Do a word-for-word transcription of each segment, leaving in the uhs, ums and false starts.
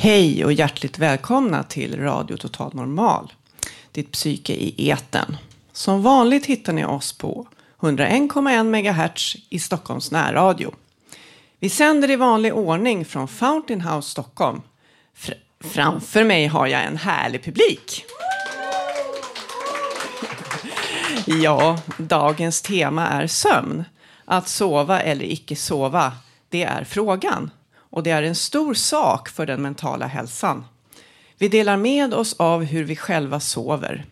Hej och hjärtligt välkomna till Radio Total Normal, ditt psyke i eten. Som vanligt hittar ni oss på hundraen komma en megahertz i Stockholms närradio. Vi sänder i vanlig ordning från Fountain House Stockholm. Fr- framför mig har jag en härlig publik. Ja, dagens tema är sömn. Att sova eller icke sova, det är frågan. Och det är en stor sak för den mentala hälsan. Vi delar med oss av hur vi själva sover.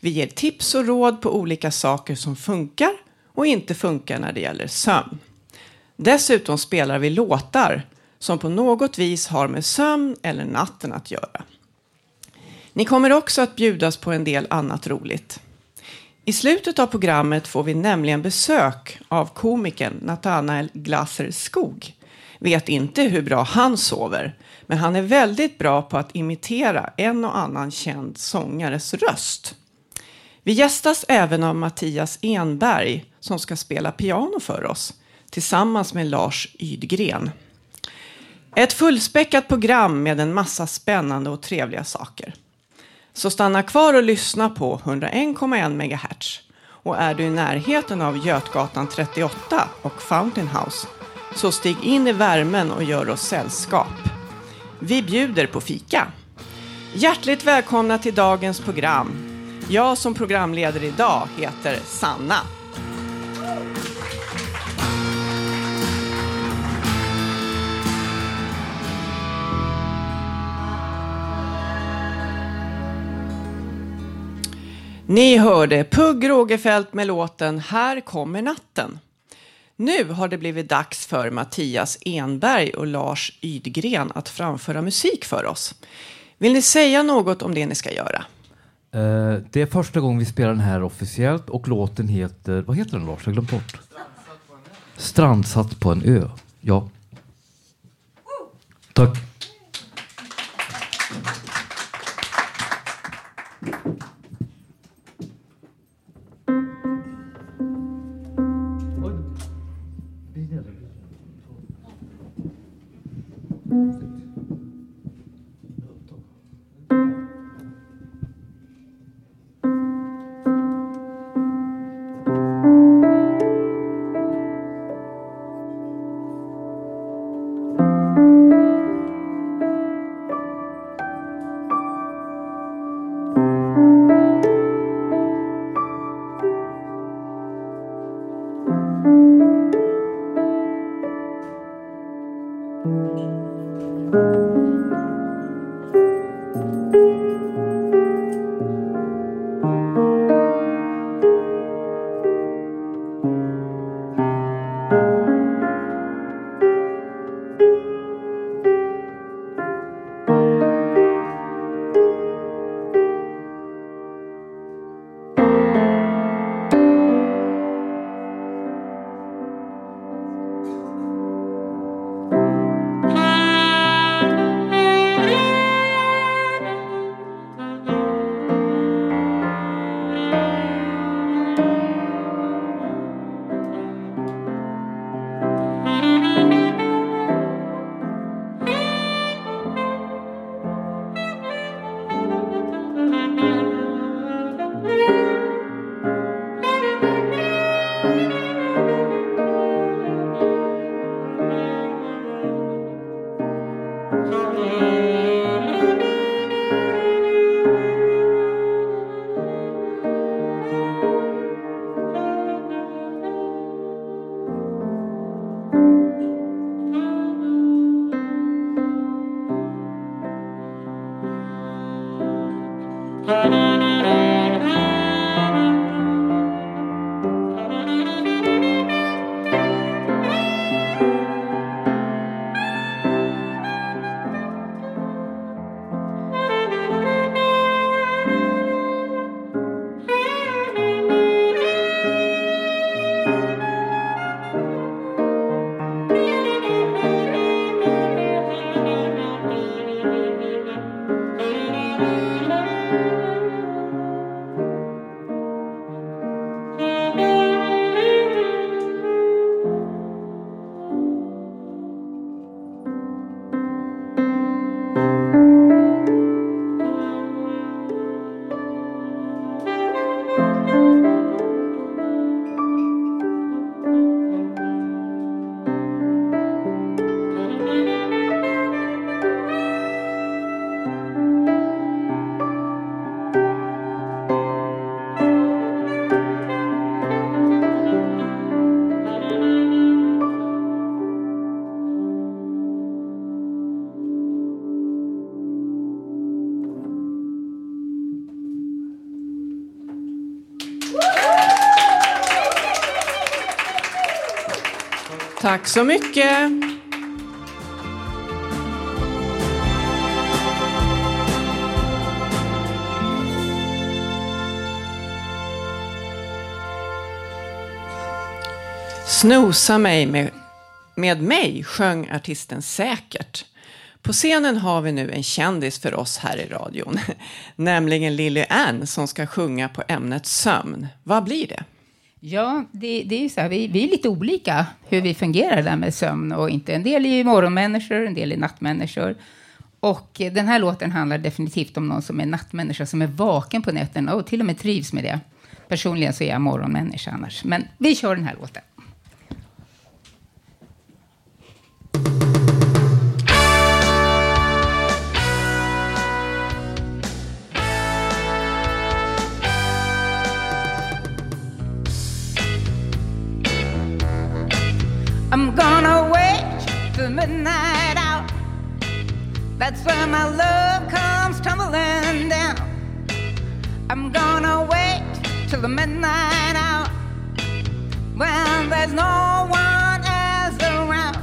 Vi ger tips och råd på olika saker som funkar och inte funkar när det gäller sömn. Dessutom spelar vi låtar som på något vis har med sömn eller natten att göra. Ni kommer också att bjudas på en del annat roligt. I slutet av programmet får vi nämligen besök av komikern Nathanael Glasser Skog. Vet inte hur bra han sover, men han är väldigt bra på att imitera en och annan känd sångares röst. Vi gästas även av Mattias Enberg som ska spela piano för oss, tillsammans med Lars Ydgren. Ett fullspäckat program med en massa spännande och trevliga saker. Så stanna kvar och lyssna på hundraen komma en megahertz. Och är du i närheten av Götgatan trettioåtta och Fountain House, så stig in i värmen och gör oss sällskap. Vi bjuder på fika. Hjärtligt välkomna till dagens program. Jag som programledare idag heter Sanna. Ni hörde Pugg Rågefält med låten Här kommer natten. Nu har det blivit dags för Mattias Enberg och Lars Ydgren att framföra musik för oss. Vill ni säga något om det ni ska göra? Uh, det är första gången vi spelar den här officiellt och låten heter... Vad heter den, Lars? Jag glömt bort. Strandsatt på en ö. Strandsatt på en ö, ja. Uh. Tack. Thank you. Tack så mycket. Snosa mig med, med mig, sjöng artisten säkert. På scenen har vi nu en kändis för oss här i radion. Nämligen Lilly Ann som ska sjunga på ämnet sömn. Vad blir det? Ja, det, det är ju så här. Vi, vi är lite olika hur vi fungerar där med sömn och inte. En del är ju morgonmänniskor, en del är nattmänniskor. Och den här låten handlar definitivt om någon som är nattmänniska, som är vaken på nätterna och till och med trivs med det. Personligen så är jag morgonmänniska annars. Men vi kör den här låten. I'm gonna wait the midnight out. That's where my love comes tumbling down. I'm gonna wait till the midnight out, when there's no one else around.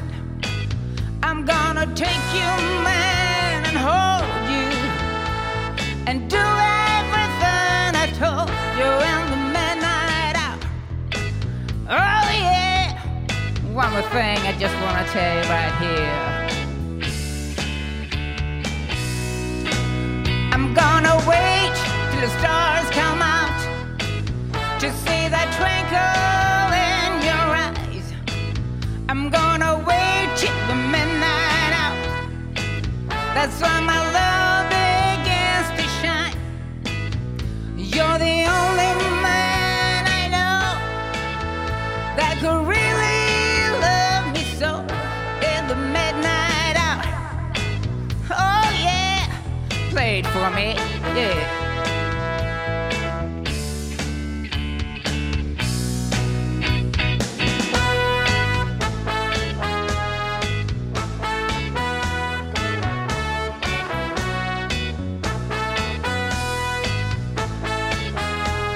I'm gonna take you, man, and hold you, and do everything I told you in the midnight out. Oh yeah. One more thing I just want to tell you right here. I'm gonna wait till the stars come out to see that twinkle in your eyes. I'm gonna wait till the midnight out. That's when my love begins to shine. You're the only man I know that could really played for me, yeah. I'm gonna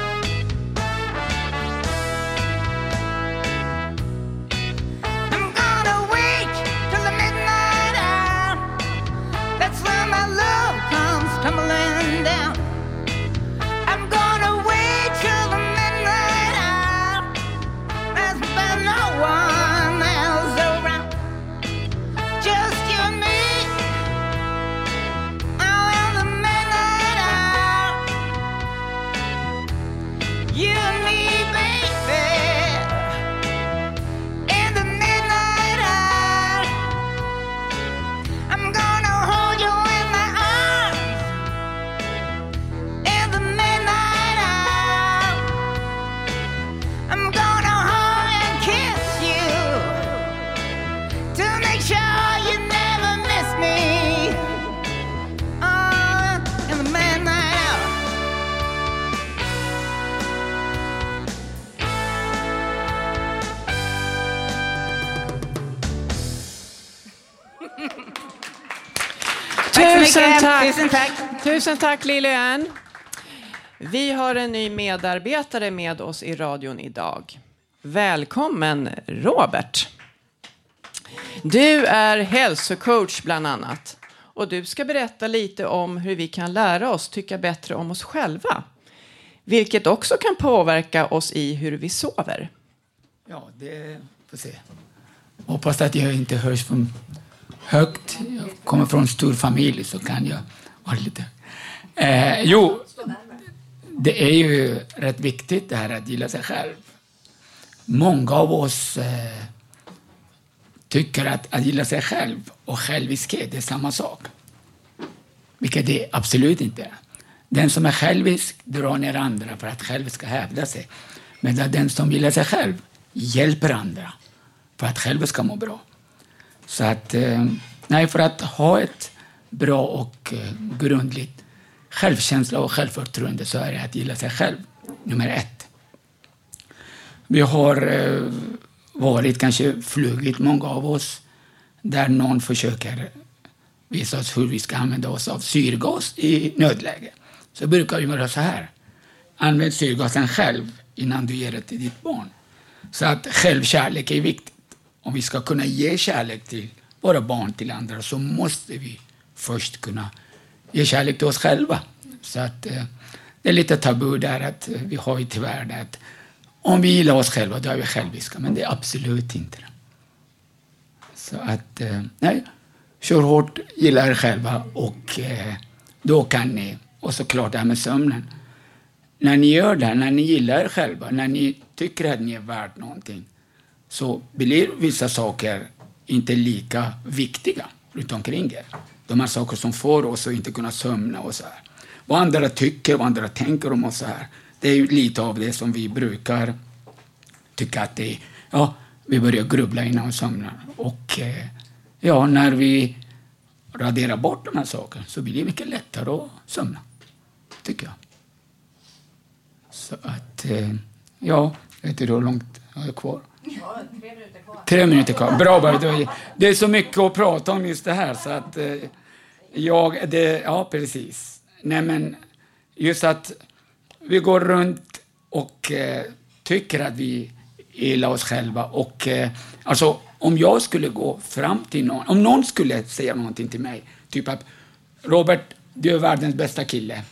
wait till the midnight hour. That's when my love comes tumbling. Tusen tack. Tusen tack. Tusen tack, Lilly Ann. Vi har en ny medarbetare med oss i radion idag. Välkommen, Robert. Du är hälsocoach bland annat. Och du ska berätta lite om hur vi kan lära oss tycka bättre om oss själva. Vilket också kan påverka oss i hur vi sover. Ja, det får se. Hoppas att jag inte hörs från... högt. Jag kommer från en stor familj så kan jag vara lite... Eh, jo, det är ju rätt viktigt det här att gilla sig själv. Många av oss eh, tycker att, att gilla sig själv och själviskhet är samma sak. Vilket det absolut inte är. Den som är självisk drar ner andra för att själv ska hävda sig. Medan den som gillar sig själv hjälper andra för att själv ska må bra. Så att, nej, för att ha ett bra och grundligt självkänsla och självförtroende så är det att gilla sig själv, nummer ett. Vi har varit, kanske flugit många av oss, där någon försöker visa oss hur vi ska använda oss av syrgas i nödläge. Så brukar vi göra så här. Använd syrgasen själv innan du ger det till ditt barn. Så att självkärlek är viktigt. om vi ska kunna ge kärlek till våra barn, till andra, så måste vi först kunna ge kärlek till oss själva. Så att eh, det är lite tabu där, att vi har ju tyvärr det att om vi gillar oss själva, då är vi själviska. Men det är absolut inte det. Så att, eh, nej, kör hårt, gillar er själva, och eh, då kan ni. Och såklart det här med sömnen. När ni gör det, när ni gillar er själva, när ni tycker att ni är värt någonting, så blir vissa saker inte lika viktiga runt omkring er. De här saker som får oss att inte kunna sömna och så här. Vad andra tycker, vad andra tänker om oss så här. Det är ju lite av det som vi brukar tycka att det är. Ja, vi börjar grubbla innan vi sömnar. Och ja, när vi raderar bort de här sakerna så blir det mycket lättare att sömna, tycker jag. Så att, ja, jag vet inte hur långt jag är kvar. Ja, tre minuter kvar. Tre minuter kvar, bra. Det är så mycket att prata om just det här, så att jag, det, ja precis. Nej, men just att vi går runt och eh, tycker att vi gillar oss själva. Och eh, alltså, om jag skulle gå fram till någon, om någon skulle säga någonting till mig, typ att Robert, du är världens bästa kille.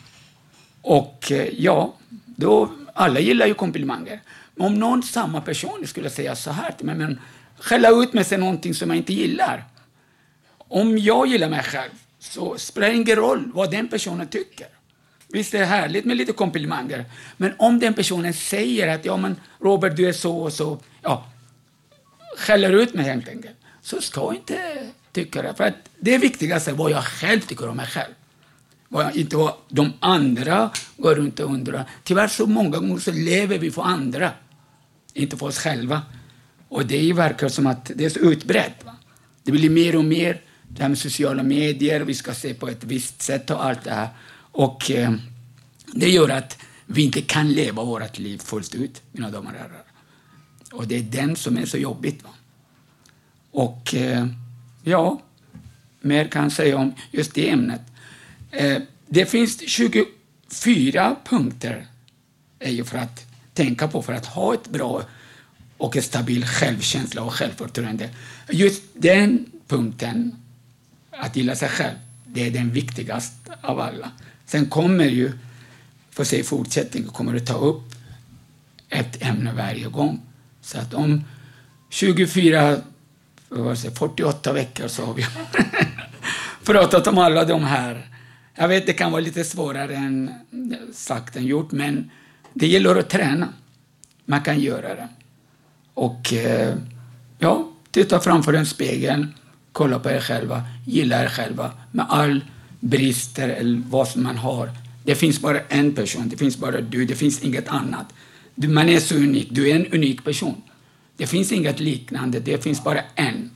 Och eh, ja, då, alla gillar ju komplimanger. Men om någon samma person skulle säga så här till mig, men skälla ut med sig någonting som jag inte gillar. Om jag gillar mig själv, så spelar det ingen roll vad den personen tycker. Visst är det härligt med lite komplimanger. Men om den personen säger att ja, men Robert, du är så och så, ja, skäller ut mig helt enkelt, så ska jag inte tycka det. För att det viktigaste är vad jag själv tycker om mig själv. Vad jag, inte vad de andra går runt och undrar. Tyvärr så många gånger så lever vi för andra, inte för oss själva. Och det verkar som att det är så utbrett. Va? Det blir mer och mer det här med sociala medier. Vi ska se på ett visst sätt och allt det här. Och eh, det gör att vi inte kan leva vårt liv fullt ut, mina damer och herrar. Och det är den som är så jobbigt. Va? Och eh, ja, mer kan jag säga om just det ämnet. Eh, det finns tjugofyra punkter är ju för att tänka på för att ha ett bra och ett stabil självkänsla och självförtroende. Just den punkten, att gilla sig själv, det är den viktigaste av alla. Sen kommer ju, för sig i fortsättningen, kommer att ta upp ett ämne varje gång. Så att om tjugofyra, fyrtioåtta veckor så har vi pratat om alla de här. Jag vet, det kan vara lite svårare än sagt än gjort, men det gäller att träna. Man kan göra det. Och ja, titta framför en spegel, kolla på er själva, gilla er själva med all brister eller vad som man har. Det finns bara en person, det finns bara du, det finns inget annat. Du, man är så unik, du är en unik person. Det finns inget liknande, det finns bara en.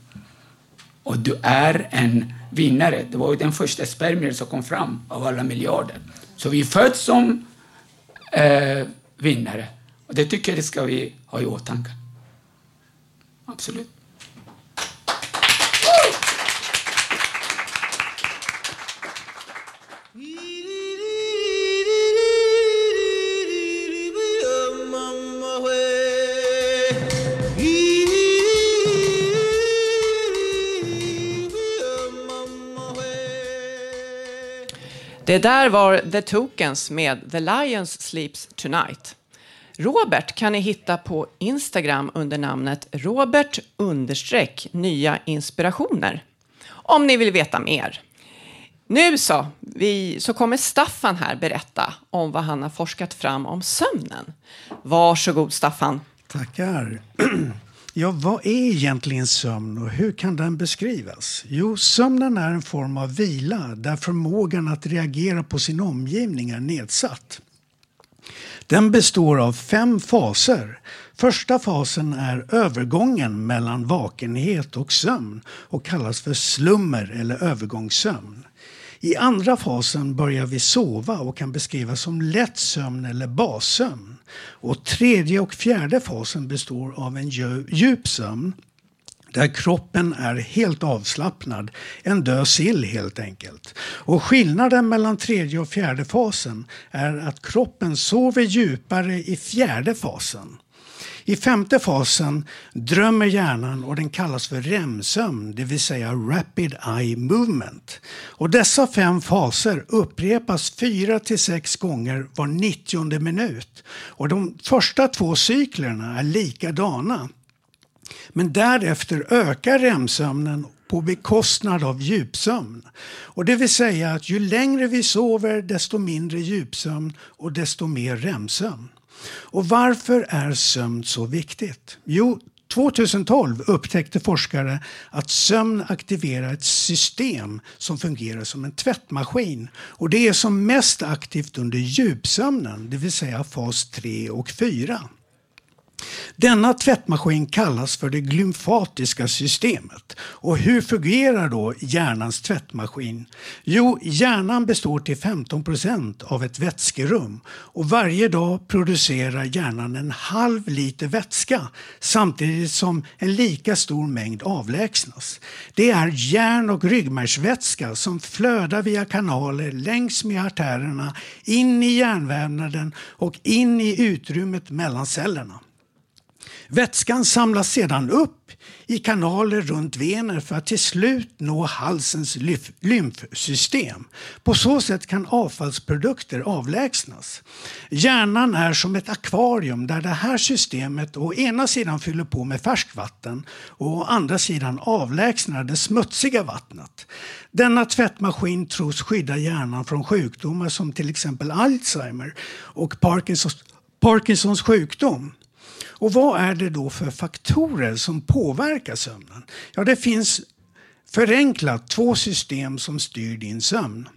Och du är en vinnare. Det var ju den första spermien som kom fram av alla miljarder. Så vi föds som eh, vinnare. Och det tycker jag det ska vi ha i åtanke. Absolut. Det där var The Tokens med The Lion Sleeps Tonight. Robert kan ni hitta på Instagram under namnet Robert understreck nya inspirationer. Om ni vill veta mer. Nu så, vi, så kommer Staffan här berätta om vad han har forskat fram om sömnen. Varsågod Staffan. Tackar. Ja, vad är egentligen sömn och hur kan den beskrivas? Jo, sömnen är en form av vila där förmågan att reagera på sin omgivning är nedsatt. Den består av fem faser. Första fasen är övergången mellan vakenhet och sömn och kallas för slummer eller övergångssömn. I andra fasen börjar vi sova och kan beskrivas som lätt sömn eller bassömn. Och tredje och fjärde fasen består av en djup sömn där kroppen är helt avslappnad, en död sill helt enkelt. Och skillnaden mellan tredje och fjärde fasen är att kroppen sover djupare i fjärde fasen. I femte fasen drömmer hjärnan och den kallas för REM-sömn, det vill säga Rapid Eye Movement. Och dessa fem faser upprepas fyra till sex gånger var nittionde minut. Och de första två cyklerna är likadana. Men därefter ökar REM-sömnen på bekostnad av djupsömn. Och det vill säga att ju längre vi sover desto mindre djupsömn och desto mer REM-sömn. Och varför är sömn så viktigt? Jo, tjugotolv upptäckte forskare att sömn aktiverar ett system som fungerar som en tvättmaskin. Och det är som mest aktivt under djupsömnen, det vill säga fas tre och fyra. Denna tvättmaskin kallas för det glymfatiska systemet. Och hur fungerar då hjärnans tvättmaskin? Jo, hjärnan består till femton procent av ett vätskerum. Och varje dag producerar hjärnan en halv liter vätska samtidigt som en lika stor mängd avlägsnas. Det är hjärn- och ryggmärgsvätska som flödar via kanaler längs med artärerna in i hjärnvävnaden och in i utrymmet mellan cellerna. Vätskan samlas sedan upp i kanaler runt vener för att till slut nå halsens lymfsystem. På så sätt kan avfallsprodukter avlägsnas. Hjärnan är som ett akvarium där det här systemet å ena sidan fyller på med färskvatten och å andra sidan avlägsnar det smutsiga vattnet. Denna tvättmaskin tros skydda hjärnan från sjukdomar som till exempel Alzheimer och Parkinsons, Parkinsons sjukdom. Och vad är det då för faktorer som påverkar sömnen? Ja, det finns förenklat två system som styr din sömn.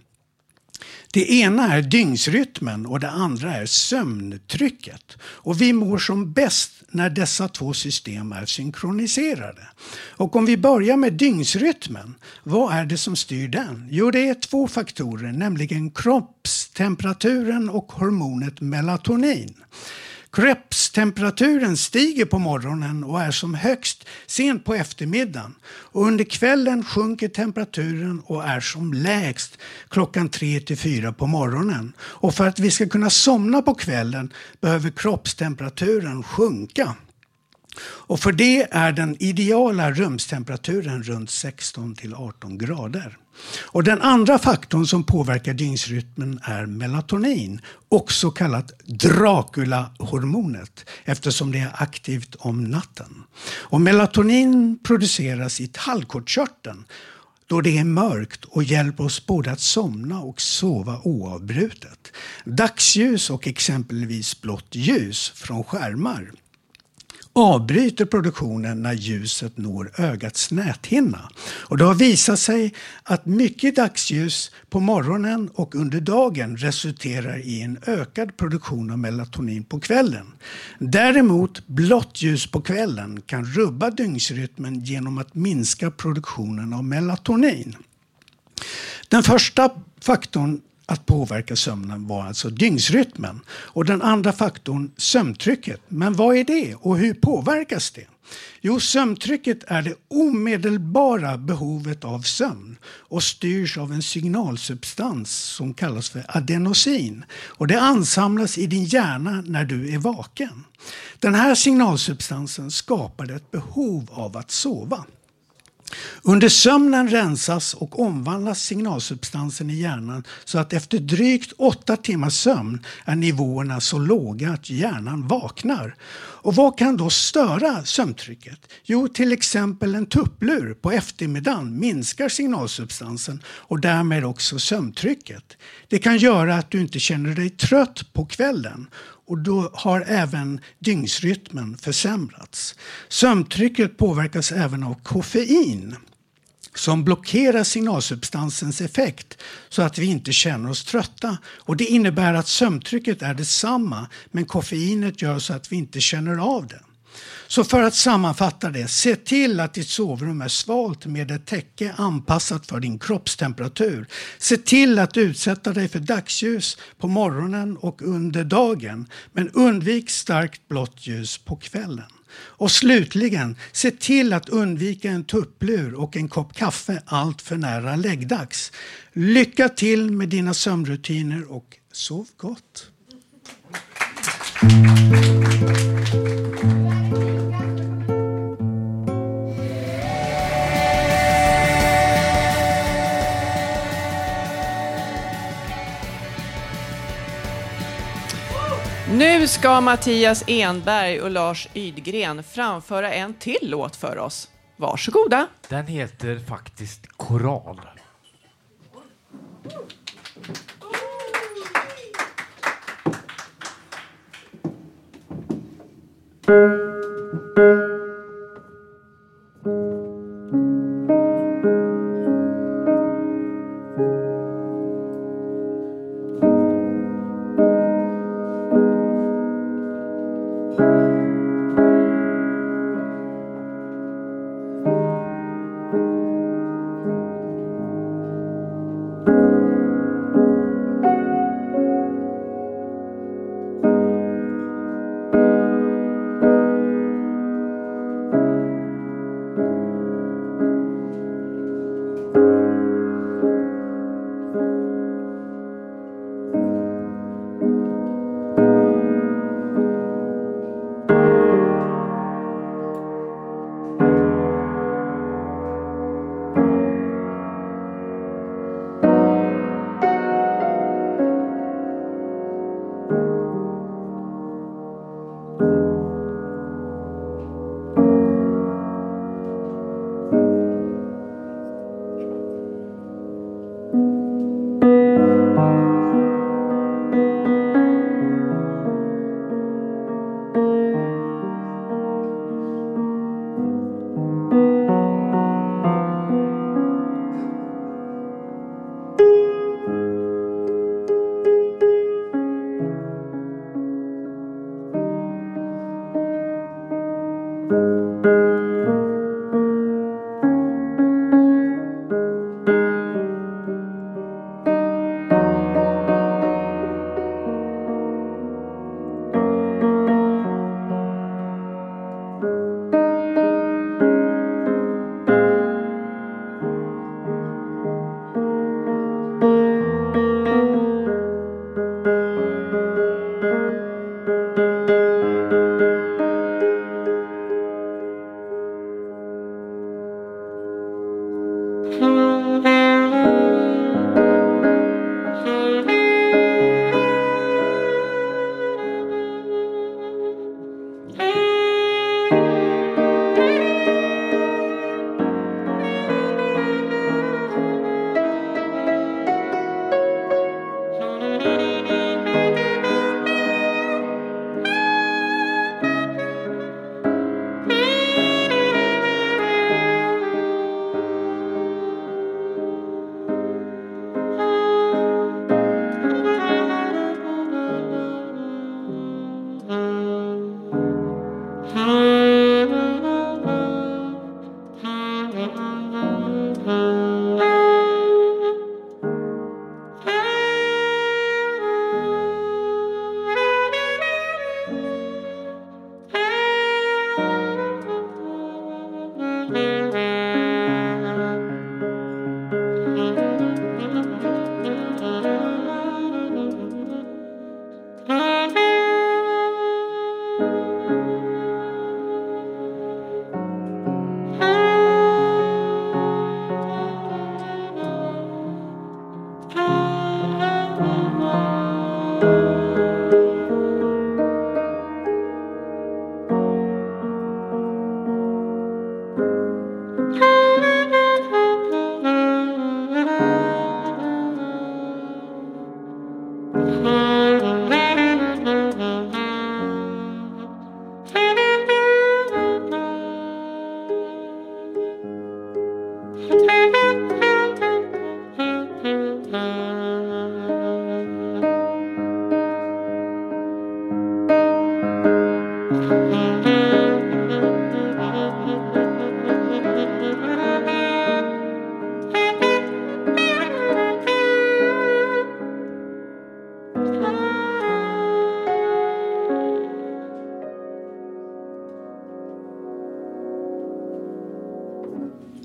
Det ena är dygnsrytmen och det andra är sömntrycket. Och vi mår som bäst när dessa två system är synkroniserade. Och om vi börjar med dygnsrytmen, vad är det som styr den? Jo, det är två faktorer, nämligen kroppstemperaturen och hormonet melatonin. Kroppstemperaturen stiger på morgonen och är som högst sent på eftermiddagen. Och under kvällen sjunker temperaturen och är som lägst klockan tre till fyra på morgonen. Och för att vi ska kunna somna på kvällen behöver kroppstemperaturen sjunka. Och för det är den ideala rumstemperaturen runt sexton till arton grader. Och den andra faktorn som påverkar dygnsrytmen är melatonin, också kallat Dracula-hormonet, eftersom det är aktivt om natten. Och melatonin produceras i tallkottkörteln då det är mörkt och hjälper oss både att somna och sova oavbrutet. Dagsljus och exempelvis blått ljus från skärmar avbryter produktionen när ljuset når ögats näthinna. Och det har visat sig att mycket dagsljus på morgonen och under dagen resulterar i en ökad produktion av melatonin på kvällen. Däremot blått ljus på kvällen kan rubba dygnsrytmen genom att minska produktionen av melatonin. Den första faktorn att påverka sömnen var alltså dygnsrytmen. Och den andra faktorn, sömntrycket. Men vad är det och hur påverkas det? Jo, sömntrycket är det omedelbara behovet av sömn och styrs av en signalsubstans som kallas för adenosin. Och det ansamlas i din hjärna när du är vaken. Den här signalsubstansen skapar ett behov av att sova. Under sömnen rensas och omvandlas signalsubstansen i hjärnan så att efter drygt åtta timmars sömn är nivåerna så låga att hjärnan vaknar. Och vad kan då störa sömntrycket? Jo, till exempel en tupplur på eftermiddagen minskar signalsubstansen och därmed också sömntrycket. Det kan göra att du inte känner dig trött på kvällen. Och då har även dygnsrytmen försämrats. Sömntrycket påverkas även av koffein som blockerar signalsubstansens effekt så att vi inte känner oss trötta. Och det innebär att sömntrycket är detsamma, men koffeinet gör så att vi inte känner av det. Så för att sammanfatta det, se till att ditt sovrum är svalt med ett täcke anpassat för din kroppstemperatur. Se till att utsätta dig för dagsljus på morgonen och under dagen, men undvik starkt blått ljus på kvällen. Och slutligen, se till att undvika en tupplur och en kopp kaffe allt för nära läggdags. Lycka till med dina sömnrutiner och sov gott! Nu ska Mattias Enberg och Lars Ydgren framföra en till låt för oss. Varsågoda. Den heter faktiskt Koral.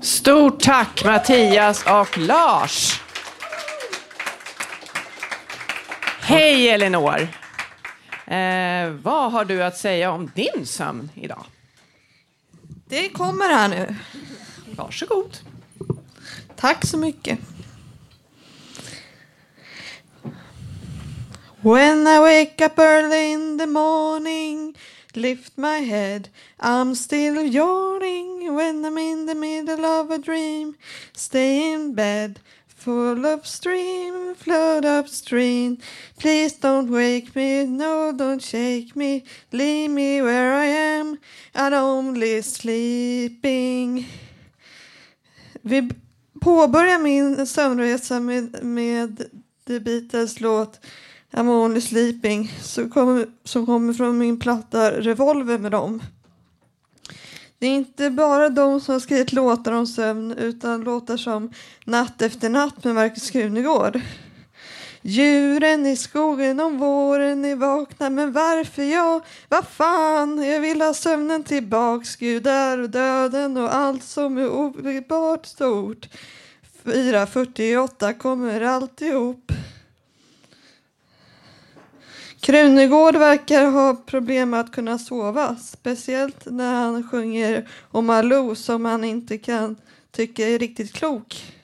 Stort tack Mattias och Lars. Hej Elinor. Eh, vad har du att säga om din sömn idag? Det kommer här nu. Varsågod. Tack så mycket. When I wake up early in the morning, lift my head, I'm still yawning. When I'm in the middle of a dream, stay in bed, full upstream, flood upstream. Please don't wake me, no, don't shake me, leave me where I am, I'm only sleeping. Vi påbörjar min sömnresa med, med The Beatles låt I'm Only Sleeping, som kommer, som kommer från min platta Revolver med dem. Det är inte bara de som har skrivit låtar om sömn, utan låtar som Natt efter natt med Marcus Skunegård. Djuren i skogen om våren är vakna, men varför jag? Vad fan? Jag vill ha sömnen tillbaks, gudar och döden och allt som är obegripbart stort. fyra fyrtioåtta kommer alltihop. Krunegård verkar ha problem med att kunna sova, speciellt när han sjunger om Malou som han inte kan tycka är riktigt klok.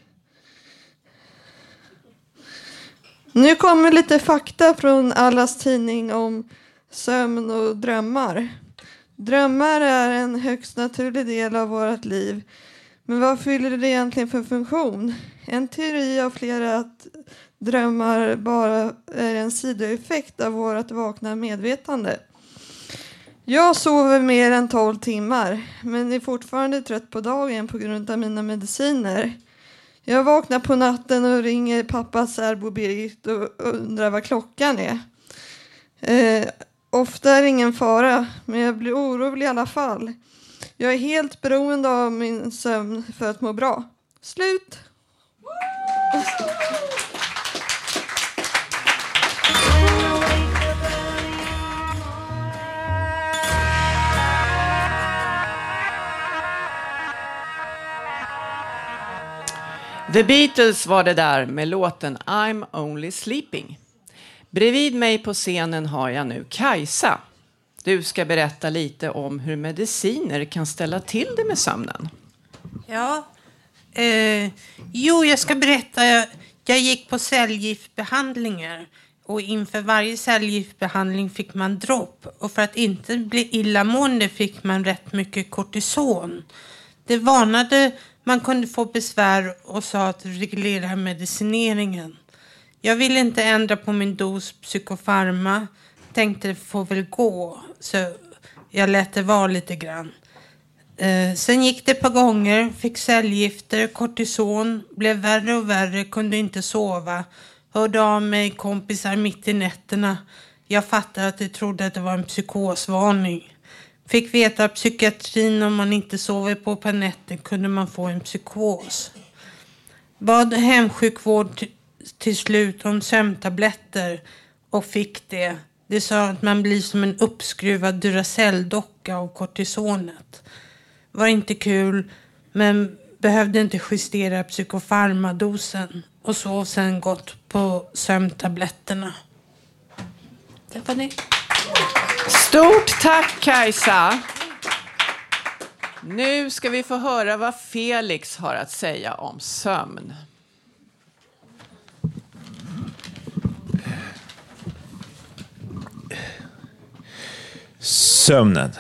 Nu kommer lite fakta från Allas tidning om sömn och drömmar. Drömmar är en högst naturlig del av vårt liv. Men vad fyller det egentligen för funktion? En teori av flera att drömmar bara är en sidoeffekt av vårt vakna medvetande. Jag sover mer än tolv timmar, men är fortfarande trött på dagen på grund av mina mediciner. Jag vaknar på natten och ringer pappa särbo Birgit och undrar vad klockan är. Eh, ofta är det ingen fara, men jag blir orolig i alla fall. Jag är helt beroende av min sömn för att må bra. Slut! The Beatles var det där med låten I'm Only Sleeping. Bredvid mig på scenen har jag nu Kajsa. Du ska berätta lite om hur mediciner kan ställa till det med sömnen. Ja, eh, jo jag ska berätta. Jag, jag gick på cellgiftbehandlingar och inför varje cellgiftbehandling fick man dropp. Och för att inte bli illamående fick man rätt mycket kortison. Det varnade man kunde få besvär och sa att reglera medicineringen. Jag ville inte ändra på min dos psykofarma. Tänkte det får väl gå. Så jag lät det vara lite grann. Eh, sen gick det ett par gånger. Fick cellgifter, kortison. Blev värre och värre. Kunde inte sova. Hörde av mig kompisar mitt i nätterna. Jag fattade att de trodde att det var en psykosvarning. Fick veta att psykiatrin, om man inte sover på par nätter kunde man få en psykos. Bad hemsjukvård t- till slut om sömntabletter och fick det. Det sa att man blir som en uppskruvad Duracell-docka av kortisonet. Var inte kul, men behövde inte justera psykofarmadosen och sov sen gott på sömntabletterna. Det var det. Stort tack Kajsa. Nu ska vi få höra vad Felix har att säga om sömn. Sömnen.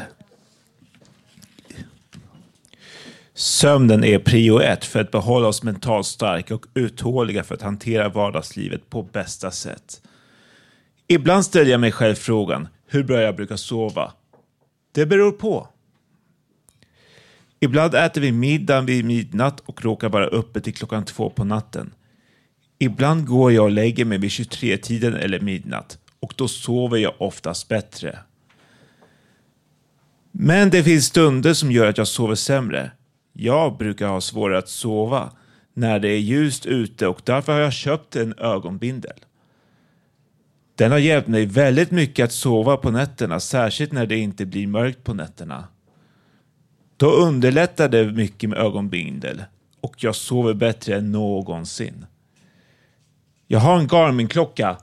Sömnen är prio ett för att behålla oss mentalt starka och uthålliga för att hantera vardagslivet på bästa sätt. Ibland ställer jag mig själv frågan, hur bra jag brukar sova? Det beror på. Ibland äter vi middagen vid midnatt och råkar vara uppe till klockan två på natten. Ibland går jag och lägger mig vid tjugotre-tiden eller midnatt och då sover jag oftast bättre. Men det finns stunder som gör att jag sover sämre. Jag brukar ha svårare att sova när det är ljust ute och därför har jag köpt en ögonbindel. Den har hjälpt mig väldigt mycket att sova på nätterna, särskilt när det inte blir mörkt på nätterna. Då underlättar det mycket med ögonbindel och jag sover bättre än någonsin. Jag har en Garmin-klocka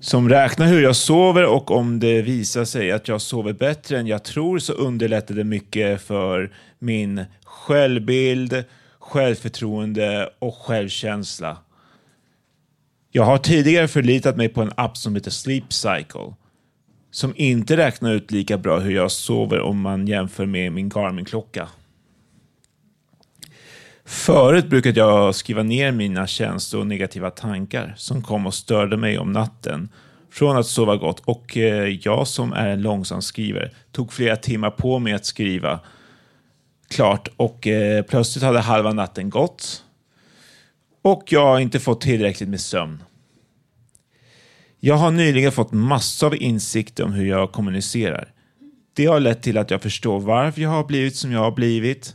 som räknar hur jag sover och om det visar sig att jag sover bättre än jag tror så underlättar det mycket för min självbild, självförtroende och självkänsla. Jag har tidigare förlitat mig på en app som heter Sleep Cycle, som inte räknar ut lika bra hur jag sover om man jämför med min Garmin-klocka. Förut brukade jag skriva ner mina känslor och negativa tankar som kom och störde mig om natten från att sova gott, och jag som är en långsam skrivare tog flera timmar på mig att skriva klart, och plötsligt hade halva natten gått och jag har inte fått tillräckligt med sömn. Jag har nyligen fått massor av insikter om hur jag kommunicerar. Det har lett till att jag förstår varför jag har blivit som jag har blivit.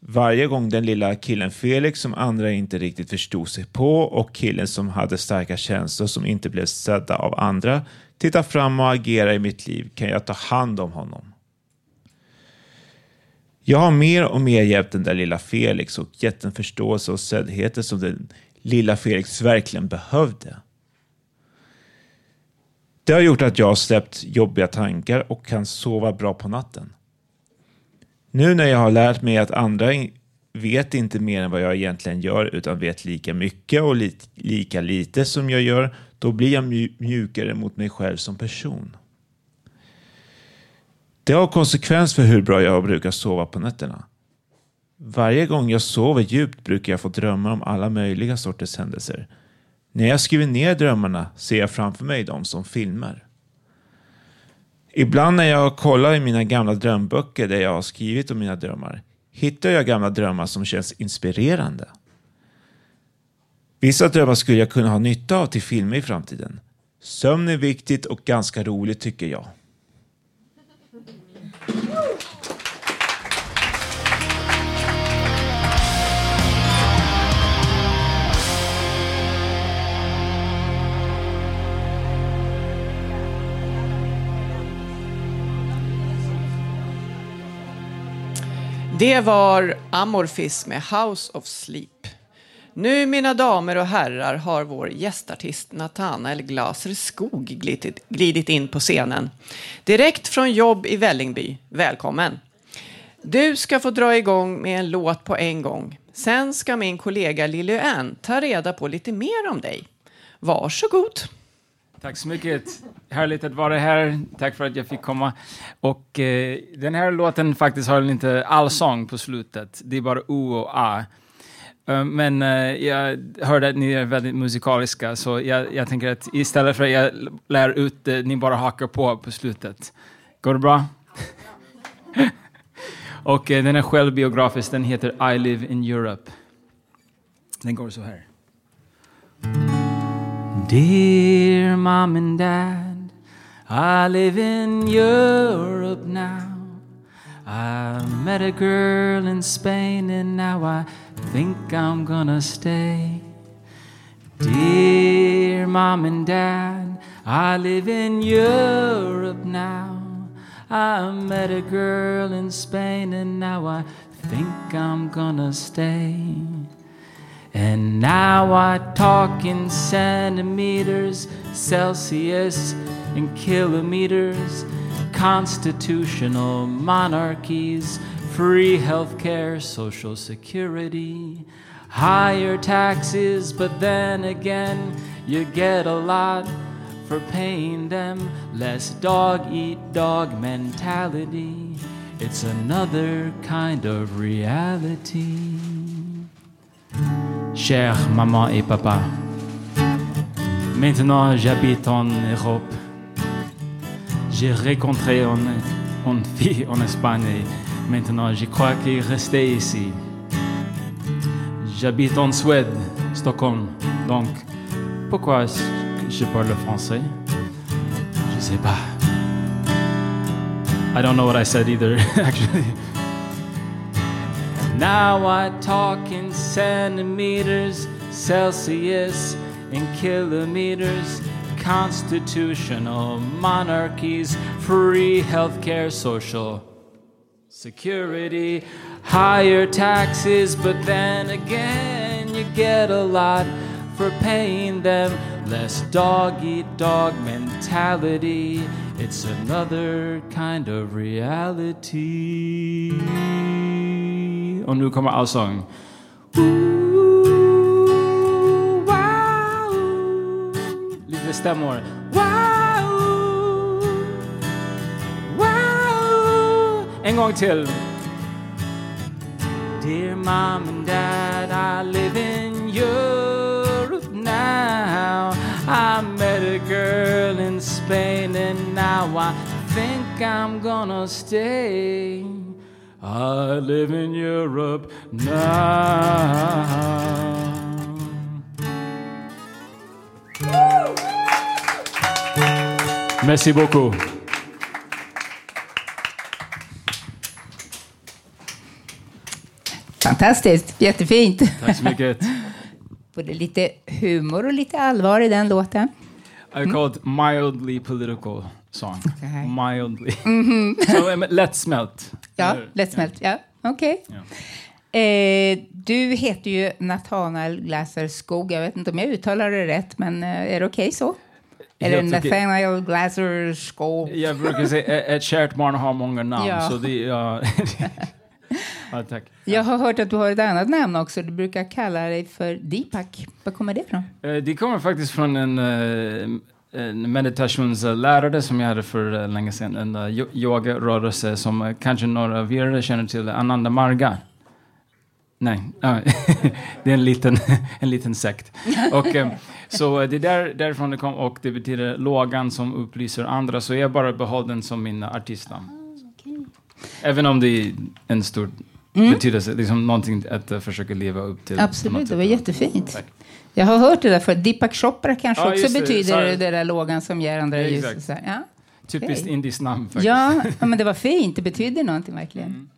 Varje gång den lilla killen Felix som andra inte riktigt förstod sig på, och killen som hade starka känslor som inte blev sedda av andra, tittar fram och agerar i mitt liv, kan jag ta hand om honom. Jag har mer och mer hjälpt den där lilla Felix och gett den förståelse och seddheten som den lilla Felix verkligen behövde. Det har gjort att jag har släppt jobbiga tankar och kan sova bra på natten. Nu när jag har lärt mig att andra vet inte mer än vad jag egentligen gör, utan vet lika mycket och li- lika lite som jag gör, då blir jag mj- mjukare mot mig själv som person. Det har konsekvens för hur bra jag brukar sova på nätterna. Varje gång jag sover djupt brukar jag få drömmar om alla möjliga sorters händelser. När jag skriver ner drömmarna ser jag framför mig dem som filmer. Ibland när jag kollar i mina gamla drömböcker där jag har skrivit om mina drömmar, hittar jag gamla drömmar som känns inspirerande. Vissa drömmar skulle jag kunna ha nytta av till filmer i framtiden. Sömn är viktigt och ganska roligt, tycker jag. Det var Amorphis med House of Sleep. Nu, mina damer och herrar, har vår gästartist Nathanael Glasser Skog glidit, glidit in på scenen. Direkt från jobb i Vällingby. Välkommen. Du ska få dra igång med en låt på en gång. Sen ska min kollega Lilly Ann ta reda på lite mer om dig. Varsågod. Tack så mycket. Härligt att vara här. Tack för att jag fick komma. Och eh, den här låten faktiskt har inte all sång på slutet. Det är bara O och A. Uh, men uh, jag hörde att ni är väldigt musikaliska. Så jag, jag tänker att istället för att jag lär ut det, ni bara hakar på på slutet. Går det bra? Och eh, den är självbiografisk. Den heter I Live in Europe. Den går så här. Dear Mom and Dad, I live in Europe now. I met a girl in Spain and now I think I'm gonna stay. Dear Mom and Dad, I live in Europe now. I met a girl in Spain and now I think I'm gonna stay. And now I talk in centimeters, Celsius, and kilometers, constitutional monarchies, free healthcare, social security, higher taxes, but then again, you get a lot for paying them, less dog-eat-dog mentality, it's another kind of reality. Chère maman et papa, maintenant j'habite en Europe. J'ai rencontré une, une fille en Espagne et maintenant je crois qu'elle est restée ici. J'habite en Suède, Stockholm, donc pourquoi je parle français? Je sais pas. I don't know what I said either, actually. Now I talk in centimeters, Celsius, and kilometers, constitutional monarchies, free healthcare, social security, higher taxes, but then again you get a lot for paying them, less dog-eat-dog mentality, it's another kind of reality. Och nu kommer allsång. Ooh, wow, stämmor. Wow, wow. En gång till. Dear mom and dad, I live in Europe now. I met a girl in Spain and now I think I'm gonna stay. I live in Europe now. Merci beaucoup. Fantastiskt, jättefint. Tack så mycket. Både lite humor och lite allvar i den låten. I called it mildly political song. Okay. Mildly. Mm-hmm. So um, let's melt. Ja, let's melt. Ja, okej. Okay. Ja. Eh, du heter ju Nathanael Glasser Skog. Jag vet inte om jag uttalar det rätt, men är det okej okay så? Är det Nathanael Glasser Skog? Jag brukar säga ett kärt barn har många namn. Ja. Så det är... Uh, ja, tack. Jag har hört att du har ett annat namn också. Du brukar kalla dig för Diipak. Var kommer det ifrån? Det kommer faktiskt från en, en meditationslärare som jag hade för länge sedan. En yogarörelse som kanske några av er känner till. Ananda Marga. Nej, det är en liten, en liten sekt. Och, så det är där, därifrån det kom. Och det betyder lågan som upplyser andra. Så jag bara behåller den som min artistnamn. Även om det är en stor mm. betydelse, liksom någonting att uh, försöka leva upp till. Absolut, det var jättefint. Tack. Jag har hört det där, för Diipak Chopra kanske ja, också det. Betyder det, det där lågan som ger andra ljus. Ja, så ja. Typiskt okay. Indiskt namn faktiskt. Ja, men det var fint, det betyder någonting verkligen. Mm.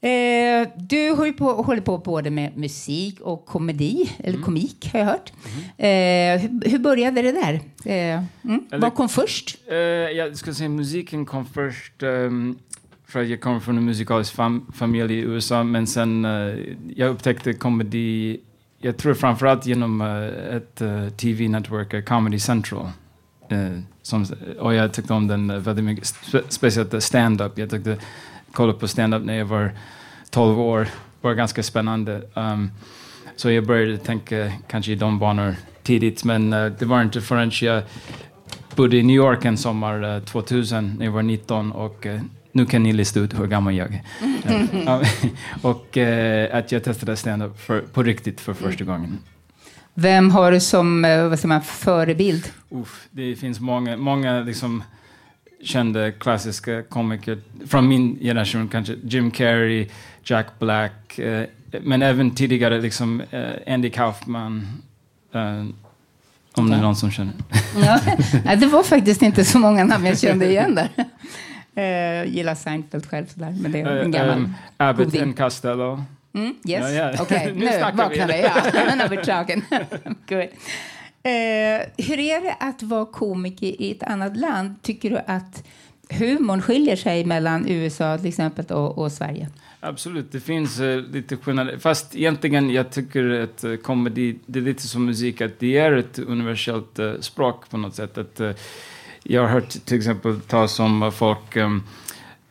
Eh, du håller på, håller på både med musik och komedi, eller mm. komik har jag hört. Mm. Eh, hur, hur började det där? Eh, mm. eller, Vad kom först? Eh, jag skulle säga musiken kom först... Um, För jag kommer från en musikalisk fam- familj i U S A. Men sen uh, jag upptäckte komedi. Jag tror framförallt genom uh, ett uh, T V-network, uh, Comedy Central. Uh, som, och jag tyckte om den uh, väldigt mycket. Spe- speciellt stand-up. Jag tyckte kolla på stand-up när jag var tolv år. Det var ganska spännande. Um, så jag började tänka kanske i de banor tidigt. Men uh, det var inte förrän jag bodde i New York en sommar uh, tjugohundra när jag var nitton och... Uh, Nu kan ni lista ut hur gammal jag är. Mm. Och eh, att jag testade stand-up för, på riktigt för första gången. Vem har du som vad säger man, förebild? Uff, det finns många, många liksom kända klassiska komiker. Från min generation kanske Jim Carrey, Jack Black. Eh, men även tidigare liksom, eh, Andy Kaufman. Eh, om det är någon som känner. Ja, det var faktiskt inte så många namn jag kände igen där. Uh, gillar Seinfeld själv sådär, men det är en gammal uh, um, Abbott and Costello. Mm, yes, ja, ja. Okej, okay. Nu vaknar vi. Nu har vi traken. Hur är det att vara komiker i ett annat land? Tycker du att humorn skiljer sig mellan U S A till exempel och, och Sverige? Absolut, det finns uh, lite skillnader. Fast egentligen jag tycker att uh, komedi, det är lite som musik, att det är ett universellt uh, språk på något sätt, att uh, jag har hört till exempel ta som folk um,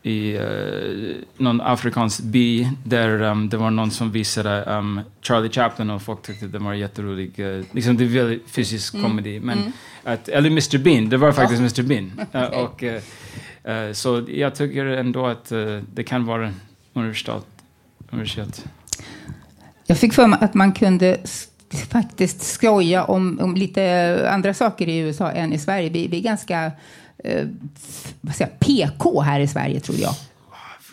i uh, någon afrikansk by där um, det var någon som visade um, Charlie Chaplin och folk tyckte det var jätterolig. Uh, liksom det är väldigt fysisk mm. komedi. Men mm. att, eller Mr Bean, det var faktiskt oh. Mr Bean. Uh, och, uh, uh, så jag tycker ändå att uh, det kan vara universellt. Jag fick för mig att man kunde... faktiskt skoja om, om lite andra saker i U S A än i Sverige. Vi, vi är ganska eh, vad säger, P K här i Sverige, tror jag.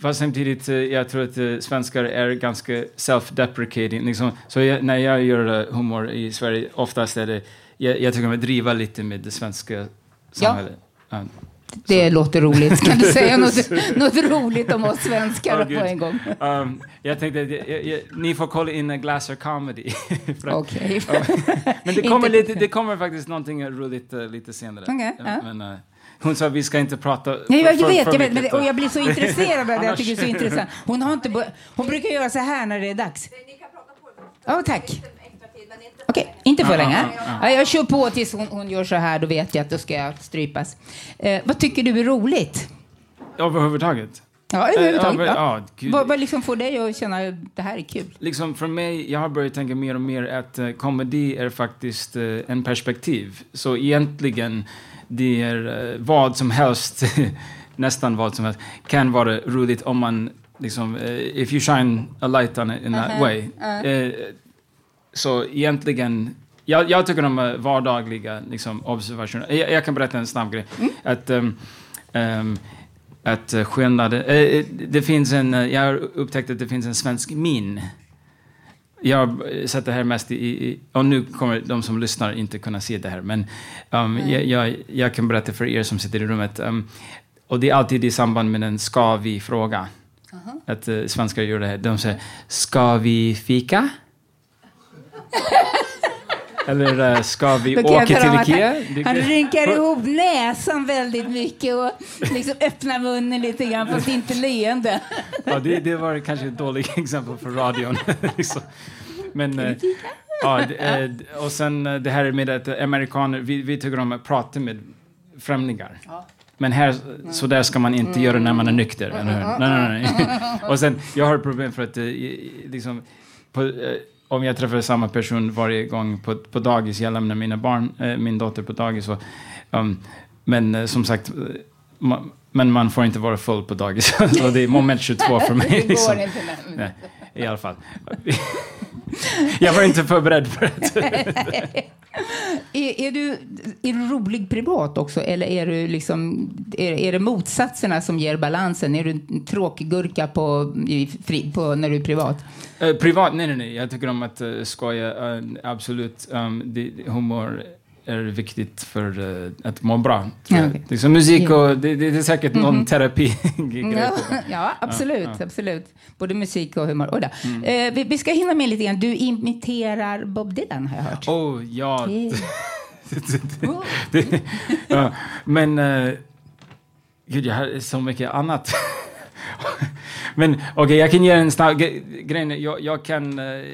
Fast samtidigt, jag tror att svenskar är ganska self-deprecating. Liksom. Så jag, när jag gör humor i Sverige, oftast är det, jag, jag tycker att man driver lite med det svenska samhället. Ja. Um. Det så. Låter roligt. Kan du säga något, något roligt om oss svenskar oh, på en gång? Um, jag tänkte att jag, jag, ni får kolla in Glasser Comedy. Okej. Men det kommer, lite, det kommer faktiskt någonting roligt uh, lite senare. Okay, uh. Men, uh, hon sa att vi ska inte prata... Nej, jag, för, jag vet, för jag vet men, och jag blir så intresserad av det. Jag tycker det är så intressant. Hon, har inte bo- hon brukar göra så här när det är dags. Ni kan prata på det. Oh, tack. Okej, okay, inte för länge. Ja, jag kör på tills hon, hon gör så här, då vet jag att då ska jag strypas. Eh, vad tycker du är roligt? Överhuvudtaget? Ja, överhuvudtaget. Ja, ja. Ja, vad, vad liksom får dig att känna att det här är kul? Liksom för mig, jag har börjat tänka mer och mer att uh, komedi är faktiskt uh, en perspektiv. Så egentligen, det är uh, vad som helst, nästan vad som helst, kan vara roligt om man liksom, uh, if you shine a light on it in uh-huh. that way. Uh-huh. Uh, så egentligen, jag, jag tycker om uh, vardagliga liksom, observationer. Jag, jag kan berätta en snabb grej. Mm. Att... Um, um, Att skillnaden... Det finns en... Jag har upptäckt att det finns en svensk min. Jag har sett det här mest i... Och nu kommer de som lyssnar inte kunna se det här. Men um, jag, jag, jag kan berätta för er som sitter i rummet. Um, och det är alltid i samband med en ska vi fråga. Uh-huh. Att uh, svenskar gör det här. De säger, ska vi fika? Eller uh, ska vi åka till Ikea? Han, han rynkar ihop näsan väldigt mycket och liksom öppnar munnen lite grann, fast inte leende. Ja, det, det var kanske ett dåligt exempel för radion. Men, uh, ja, det, uh, och sen uh, det här med att amerikaner, vi, vi tycker om att prata med främlingar. Ja. Men här, så där ska man inte mm. göra när man är nykter. Mm. Eller? Nej, nej, nej. Och sen, jag har problem för att uh, liksom... På, uh, om jag träffar samma person varje gång på, på dagis. Jag lämnar mina barn, äh, min dotter på dagis. Och, um, men äh, som sagt, ma, men man får inte vara full på dagis. Så det är moment tjugotvå för mig. Det går liksom. Inte. Nej, i alla fall. Jag var inte förberedd för det. är, är, du, är du rolig privat också? Eller är, du liksom, är, är det motsatserna som ger balansen? Är du en tråkigurka på, på, när du är privat? Uh, privat? Nej, nej, nej. Jag tycker om att uh, skoja. Uh, absolut. Um, det, humor är viktigt för uh, att må bra. Ja, okay. Liksom musik och det, det är säkert mm-hmm. någon terapi. Ja, ja, absolut, ja, absolut. Både musik och humor. Oh, mm. uh, vi, vi ska hinna med lite grann. Du imiterar Bob Dylan, har jag hört. Åh, oh, ja. Yeah. det, det, ja. Men uh, gud, jag har så mycket annat. Men okej, okay, jag kan ge en snabb grej. Jag, jag kan... Uh,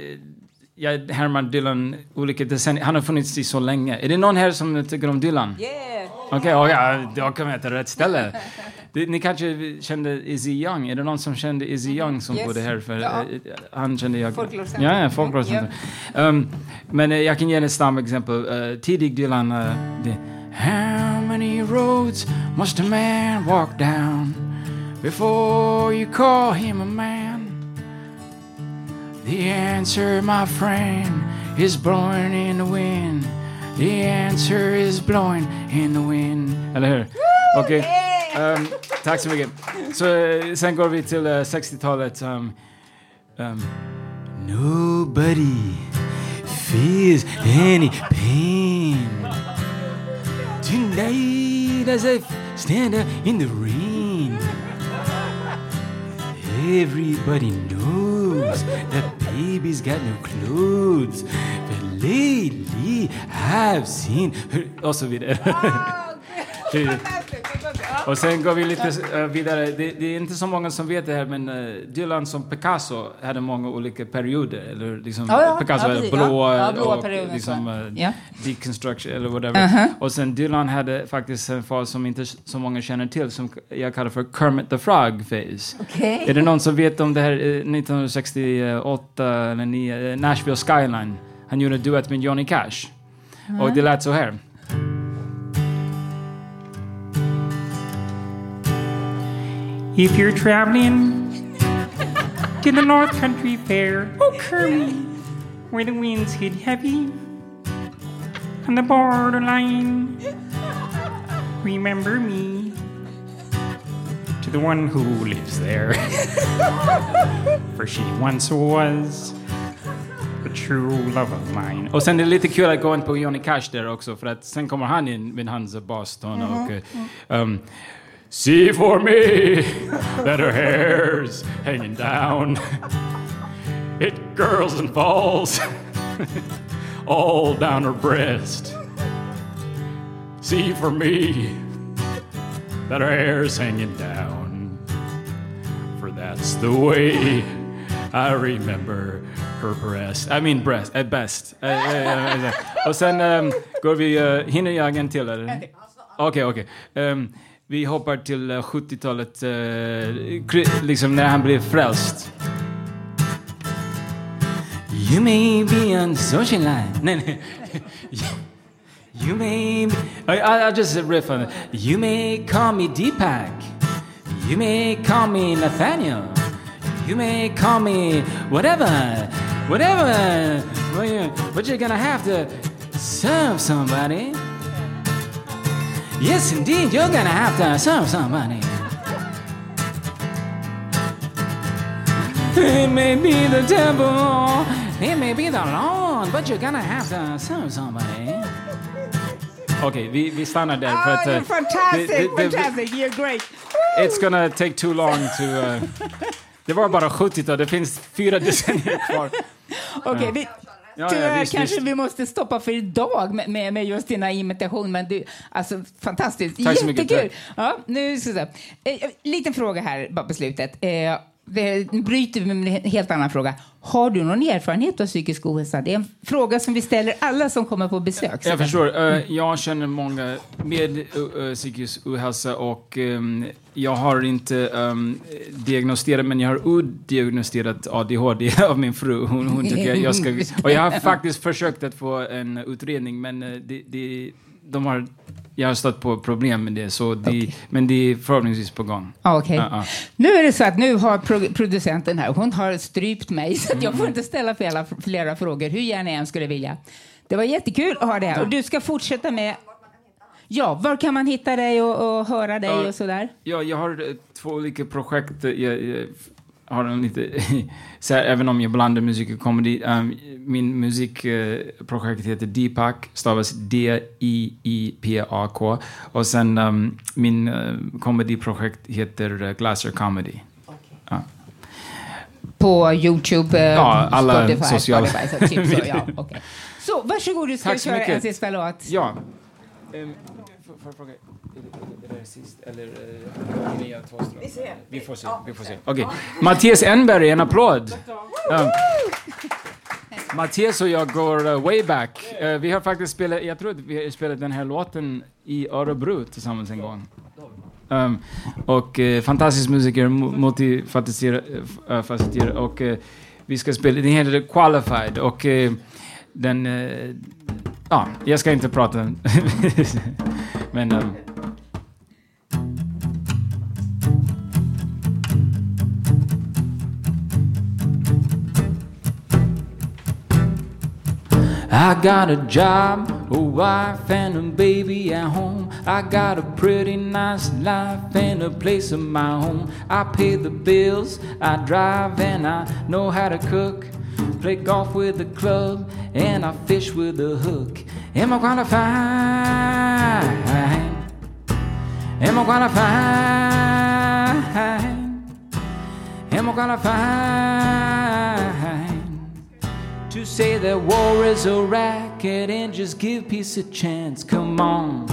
Jag härmar Dylan olika decennier. Han har funnits i så länge. Är det någon här som tycker om Dylan? Yeah. Okej, okay, oh ja, jag kommer inte till rätt ställe. Det, ni kanske kände Izzy Young. Är det någon som kände Izzy Young som yes. bodde här? För, ja. Han kände jag. Folklore Centrum. Ja, ja, Folklore Centrum. Mm. Um, men jag kan ge ett snabbt exempel. Uh, tidig Dylan. Uh, det, How many roads must a man walk down before you call him a man? The answer, my friend, is blowing in the wind. The answer is blowing in the wind. Eller hur? Okej. Okay. Um, tack så mycket. Så uh, sen går vi till uh, sextiotalet. Um, um, Nobody feels any pain. Tonight as I stand up in the rain. Everybody knows that baby's got no clothes, but lately I've seen her... Och så vidare. Och sen går vi lite vidare. Det, det är inte så många som vet det här, men Dylan som Picasso hade många olika perioder. Eller liksom, oh, ja, Picasso ja, hade blå, ja, blå och liksom, ja. Deconstruction eller whatever. Uh-huh. Och sen Dylan hade faktiskt en fas som inte så många känner till, som jag kallar för Kermit the Frog phase. Okay. Är det någon som vet om det här nittonhundrasextioåtta eller nio, Nashville Skyline? Han gjorde en duett med Johnny Cash. Uh-huh. Och det lät så här. If you're traveling to the North Country Fair, oh, Kermit, where the winds hit heavy on the borderline, remember me to the one who lives there. For she once was the true love of mine. Och sen det är lite kul att gå in på Johnny Cash där också, för att sen kommer han in med hans baston och... Mm-hmm. Um, See for me that her hair's hanging down. It curls and falls all down her breast. See for me that her hair's hanging down. For that's the way I remember her breast. I mean breast, at best. Uh, uh, uh, och sen um, går vi, uh, hinner jag en till? Okej, okej. Okay, okay. um, Vi hoppar till sjuttiotalet, eh, liksom när han blev frälst. You may be on social line. Nej, nej. You may be, I, I'll just riff on it. You may call me Diipak. You may call me Nathanael. You may call me whatever. Whatever. Well, you, but you're gonna have to serve somebody. Yes, indeed, you're gonna have to serve somebody. It may be the devil, it may be the Lord, but you're gonna have to serve somebody. Okej, okay, vi, vi stannar där. Oh, för att, you're fantastic, uh, the, the, fantastic, you're great. Woo! It's gonna take too long to... Uh, det var bara sjuttio, det finns fyra decennier kvar. Okej, okay, uh. vi... Ja, tyvärr, ja, visst, kanske visst. Vi måste stoppa för idag med, med, med just dina imitation. Men du, alltså fantastiskt. Tack så mycket. Jättekul. Ja, nu ska jag säga. Eh, liten fråga här, bara på slutet. Eh, det bryter vi med en helt annan fråga. Har du någon erfarenhet av psykisk ohälsa? Det är en fråga som vi ställer alla som kommer på besök. Jag, jag förstår. Mm. Uh, jag känner många med uh, psykisk ohälsa och um, jag har inte um, diagnostiserat, men jag har odiagnostiserat A D H D av min fru. Hon, hon tycker jag ska... Och jag har faktiskt försökt att få en utredning, men uh, det, det, de har... Jag har stött på problem med det, så de, okay. Men det är förhoppningsvis på gång. Okay. Uh-uh. Nu är det så att nu har pro- producenten här, hon har strypt mig så att jag får inte ställa flera, flera frågor, hur gärna jag än skulle vilja. Det var jättekul att ha det här och du ska fortsätta med... Ja, var kan man hitta dig och, och höra dig uh, och sådär? Ja, jag har två olika projekt. Jag, jag har en lite... så här, även om jag blandar musik och komedi. Um, min musikprojekt heter Diipak, stavas D I I P A K. Och sen um, min uh, komediprojekt heter uh, Glasser Comedy. Okay. Ja. På YouTube, uh, ja, alla Spotify, sociala. Spotify, så, typ, så, ja, okay. Så varsågod, du ska Tack köra en sista låt. Ja. Um, Får jag fråga, är det sist eller nya Tåström? Vi får se, vi får se. Okej, okay. Mattias Enberg, en applåd. Um, Mattias och jag går uh, way back. Uh, vi har faktiskt spelat, jag tror att vi har spelat den här låten i Örebro tillsammans en gång. Um, och uh, fantastisk musiker, multifacetterad uh, och uh, vi ska spela, den heter Qualified och uh, den... Uh, Ja, ah, jag ska inte prata. Men... Um. I got a job, a wife and a baby at home. I got a pretty nice life and a place of my own. I pay the bills, I drive and I know how to cook. Play golf with the club and I fish with a hook. Am I qualified? Am I qualified? Am I qualified to say that war is a racket and just give peace a chance? Come on.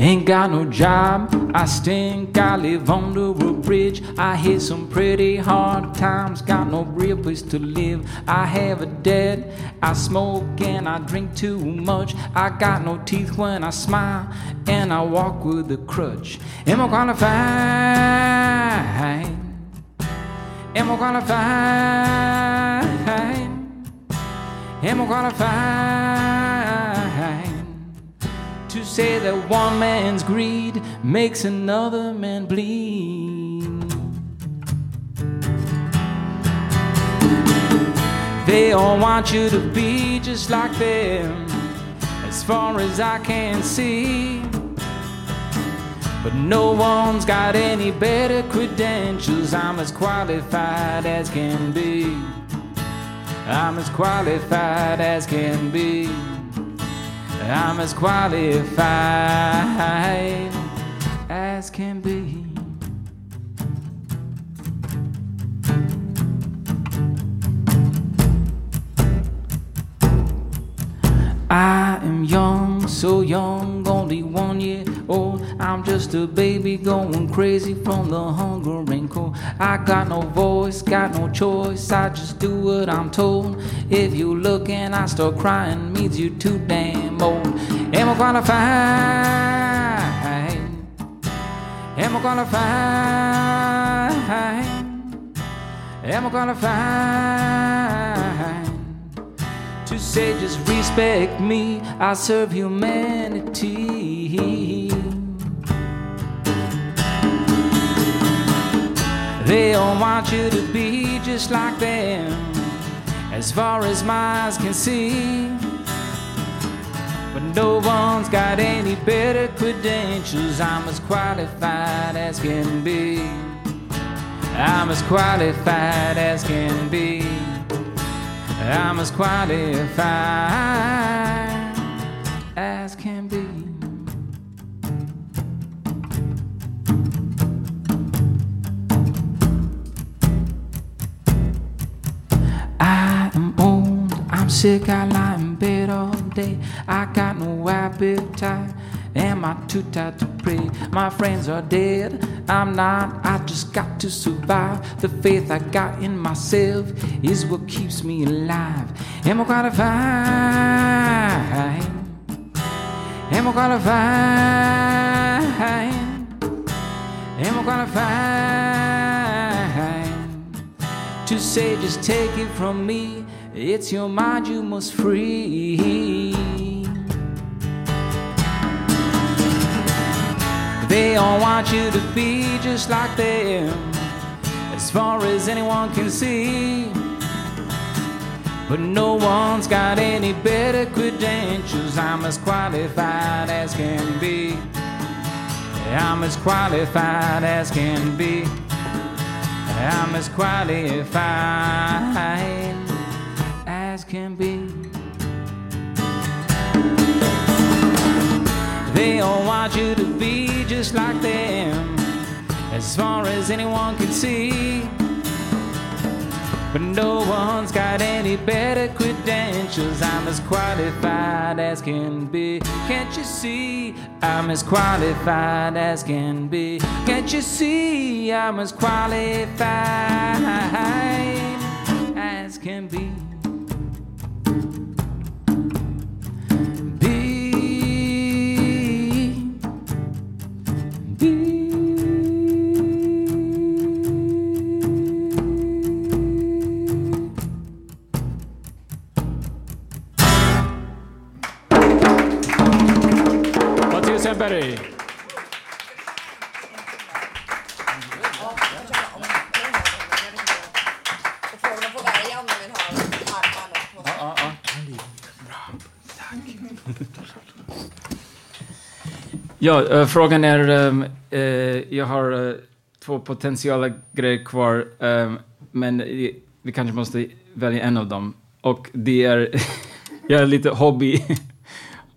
Ain't got no job, I stink, I live under a bridge. I hit some pretty hard times, got no real place to live. I have a debt, I smoke and I drink too much. I got no teeth when I smile and I walk with a crutch. Am I qualified? Am I qualified? Am I qualified? To say that one man's greed makes another man bleed. They all want you to be just like them, as far as I can see. But no one's got any better credentials. I'm as qualified as can be. I'm as qualified as can be. I'm as qualified as can be. I am young, so young, only one year old. I'm just a baby going crazy from the hunger and cold. I got no voice, got no choice, I just do what I'm told. If you look and I start crying, means you're too damn old. Am I gonna fight? Am I gonna fight? Am I gonna fight? To say just respect me, I serve humanity. They all want you to be just like them, as far as my eyes can see. But no one's got any better credentials. I'm as qualified as can be. I'm as qualified as can be. I'm as qualified as can be. I'm sick, I lie in bed all day. I got no appetite. Am I too tired to pray? My friends are dead, I'm not. I just got to survive. The faith I got in myself is what keeps me alive. Am I gonna fight? Am I gonna fight? Am I gonna fight? To say just take it from me, it's your mind you must free. They all want you to be just like them, as far as anyone can see. But no one's got any better credentials. I'm as qualified as can be. I'm as qualified as can be. I'm as qualified can be. They all want you to be just like them, as far as anyone can see. But no one's got any better credentials. I'm as qualified as can be. Can't you see? I'm as qualified as can be. Can't you see? I'm as qualified as can be. Ja, frågan är, um, uh, jag har uh, två potentiella grejer kvar, um, men vi kanske måste välja en av dem. Och det är, jag är lite hobby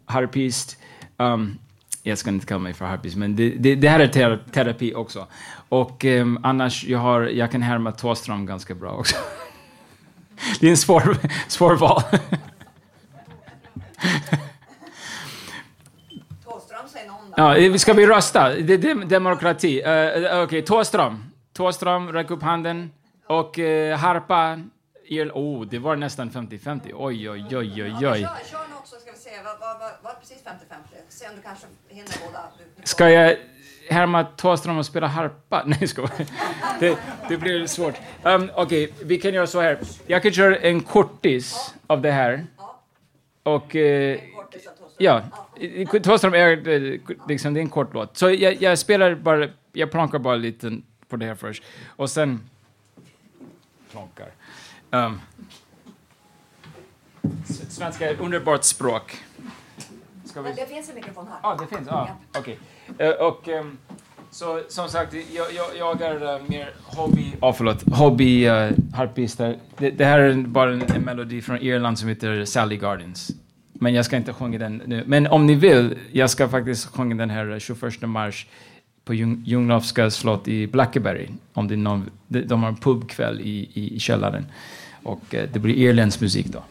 harpist. Um, jag ska inte kalla mig för harpist, men det, det, det här är ter- terapi också. Och um, annars, jag, har, jag kan härma Tåström ganska bra också. Det är en svår, svår val. Ja, ska vi rösta? Det är demokrati. Uh, Okej, okay. Tåström. Tåström, räck upp handen. Och uh, harpa. Oh, det var nästan femtio femtio. Oj, oj, oj, oj, oj. Ja, kör, kör något så ska vi se. Var, var, var precis femtio femtio? Se om du kanske hinner båda. Du, ska jag härma Tåström och spela harpa? Nej, ska det, det blir svårt. Um, Okej, okay, vi kan göra så här. Jag kan köra en kortis ja. av det här. Ja. Och... Uh, ja, Tåström är liksom, det är en kort låt. Så jag, jag spelar bara, jag plankar bara lite på det här först. Och sen... Plankar. Um, svenska är ett underbart språk. Ska vi... Men det finns en mikrofon här. Ja, ah, det finns, ja. Ah, Okej. Okay. Uh, och um, så som sagt, jag, jag, jag är uh, mer hobby... Ja, oh, förlåt. Hobby uh, harpister. Det, det här är bara en, en melodi från Irland som heter Sally Gardens. Men jag ska inte sjunga den nu. Men om ni vill, jag ska faktiskt sjunga den här tjugoförsta mars på Ljunglöfska slott i Blackeberry. Om det är någon, de har en pubkväll i, i, i källaren. Och det blir irländsk musik då.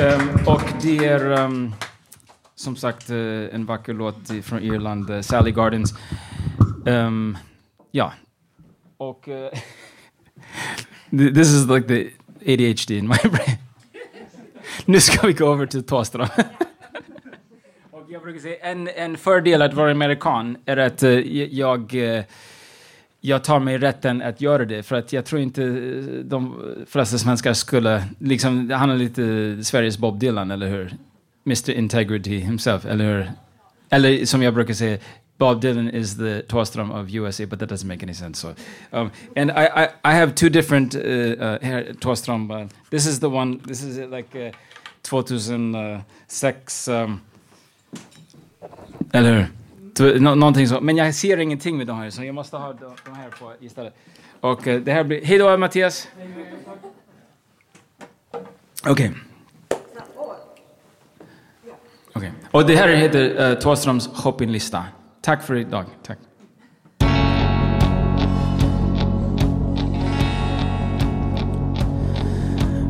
Um, och det är um, som sagt uh, en vacker låt från Irland, uh, Sally Gardens. Um, ja. Och uh, this is like the A D H D in my brain. Nu ska vi gå över till Tåström. Och jag brukar säga en, en fördel att vara amerikan är att uh, jag uh, jag tar mig rätten att göra det, för att jag tror inte de flesta svenskar skulle liksom, han är lite Sveriges Bob Dylan, eller hur? mister Integrity himself, eller hur? Eller som jag brukar säga, Bob Dylan is the Tåström of U S A, but that doesn't make any sense. So, um, and I, I, I have two different uh, uh, Tåström. Uh, this is the one. This is like uh, tjugohundrasex. Um, eller hur? Nå- någonting så. Men jag ser ingenting med de här, så jag måste ha de, de här på istället. Och uh, det här blir... Hej då, Mattias. Okej. Okay. Okay. Och det här heter uh, Tåströms shoppinglista. Tack för idag. Tack.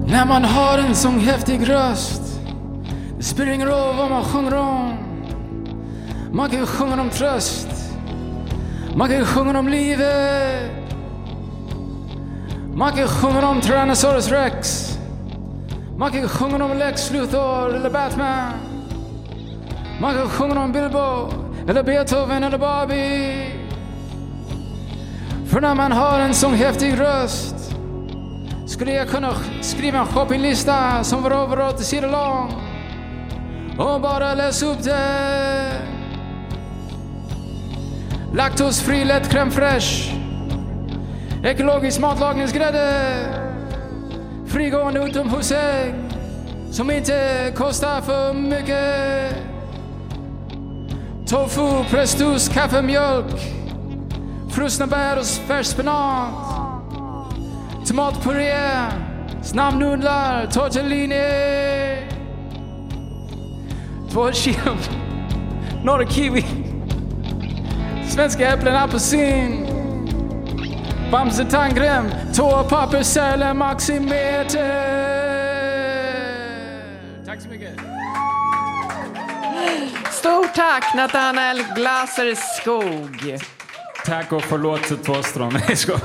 När man har en sån häftig röst, det spelar ingen roll vad man sjunger om. Man kan ju sjunga om tröst, man kan ju sjunga om livet, man kan ju sjunga om Tyrannosaurus Rex, man kan ju sjunga om Lex Luthor eller Batman, man kan ju sjunga om Bilbo eller Beethoven eller Barbie. För när man har en sån häftig röst skulle jag kunna skriva en shoppinglista som var över åttio sidor lång och bara läsa upp det. Laktosfri lätt crème fraîche, ekologisk matlagningsgrädde, frigående utomhusägg som inte kostar för mycket, tofu, prestos, kaffemjölk, frusna bär och färspenat, tomatpuré, snabbnudlar, tortellini, två kilo norra kiwi, svenska äpplen, apelsin, Bamse, tandkräm, toapapper, sälja, maximeter. Tack så mycket. Stort tack, Nathanael Glasser Skog. Tack och förlåt till Tåström. Nej, skoj.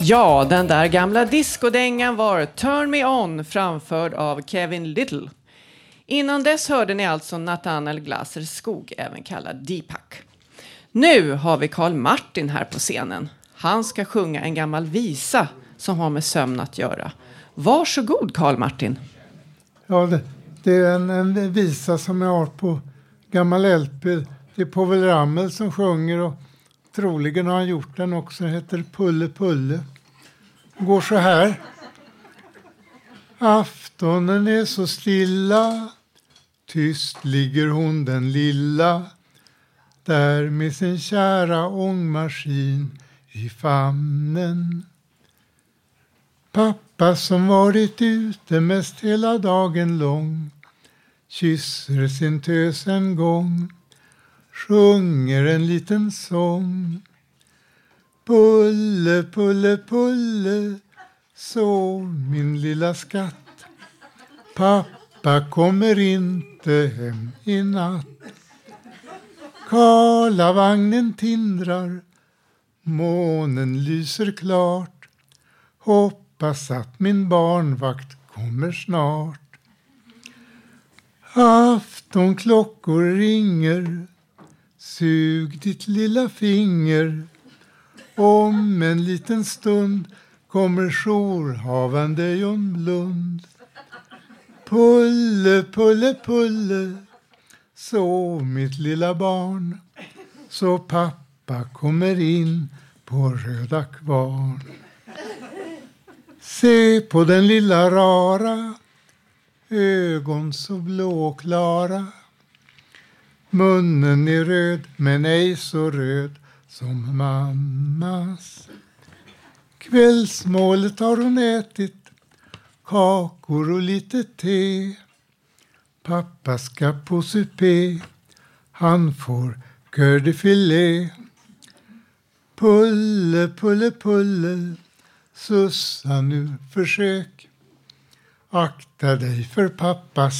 Ja, den där gamla diskodängan var Turn Me On, framförd av Kevin Little. Innan dess hörde ni alltså Nathanael Glasser Skog, även kallad Diipak. Nu har vi Karl Martin här på scenen. Han ska sjunga en gammal visa som har med sömn att göra. Varsågod, Karl Martin. Ja, det, det är en, en visa som jag har på gammal L P. Det är Povel Ramel som sjunger, och troligen har han gjort den också. Den heter Pulle Pulle. Går så här. Aftonen är så stilla, tyst ligger hon den lilla, där med sin kära ångmaskin i famnen. Pappa som varit ute mest hela dagen lång kysser sin tös en gång, sjunger en liten sång. Pulle, pulle, pulle, så min lilla skatt, pappa kommer inte hem i natt. Kala vagnen tindrar, månen lyser klart, hoppas att min barnvakt kommer snart. Aftonklockor ringer, sug ditt lilla finger, om en liten stund kommer jourhavande John Lund. Pulle, pulle, pulle, så mitt lilla barn, så pappa kommer in på Röda Kvarn. Se på den lilla rara, ögon så blå och klara, munnen är röd men ej så röd som mammas. Kvällsmålet har hon ätit, kakor och lite te. Pappa ska på supé, han får kördefilé. Pulle, pulle, pulle, sussa nu försök. Akta dig för pappas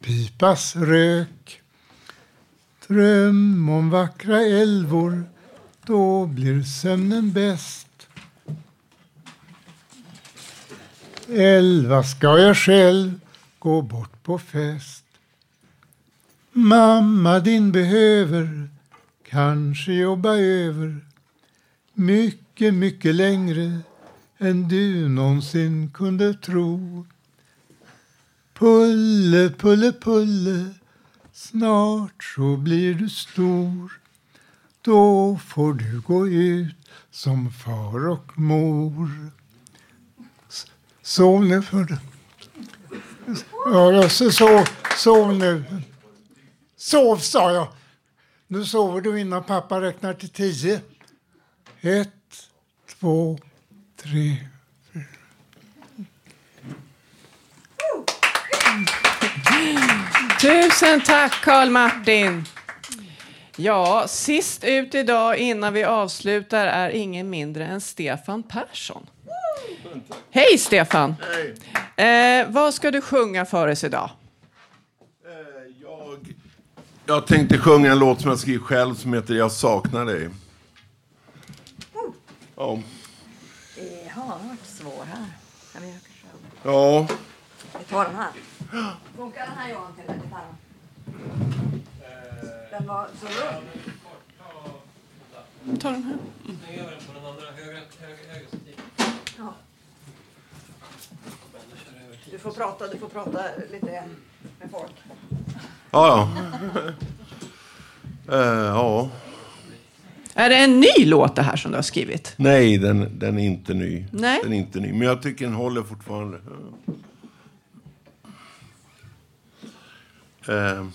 pipas rök. Dröm om vackra älvor, då blir sömnen bäst. Elva ska jag själv gå bort på fest. Mamma din behöver kanske jobba över mycket, mycket längre än du någonsin kunde tro. Pulle, pulle, pulle, snart så blir du stor. Då får du gå ut som far och mor. Sov nu för det. Ja, så sov, sov nu. Sov, sa jag. Nu sover du innan pappa räknar till tio. Ett, två, tre, fyra. Tusen tack, Karl Martin. Ja, sist ut idag innan vi avslutar är ingen mindre än Stefan Persson. Hej Stefan. Hej. Eh, vad ska du sjunga för oss idag? Eh, jag, jag tänkte sjunga en låt som jag skrev själv som heter Jag saknar dig. Oh. Ja. Det har varit svår här. Kan vi ja. Vi tar den här. Funkar den här Johan till den gitarren? Den var så rund. Ta den här. Stäng över den på den andra högra högra. Ja. Du får prata, du får prata lite med folk. Ja, ja. uh, ja. Är det en ny låt det här som du har skrivit? Nej, den, den är inte ny. Nej? Den är inte ny, men jag tycker den håller fortfarande. Uh.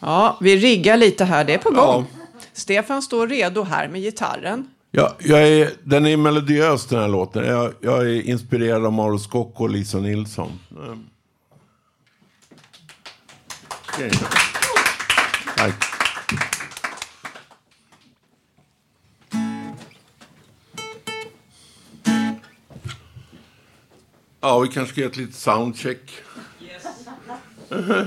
Ja, vi riggar lite här. Det är på gång. Ja. Stefan står redo här med gitarren. Ja, jag är, den är melodiös den här låten. Jag, jag är inspirerad av Maro Scocco och Lisa Nilsson. Mm. Okay. Tack. Ja, vi kanske ska göra ett litet soundcheck. Yes. Uh-huh.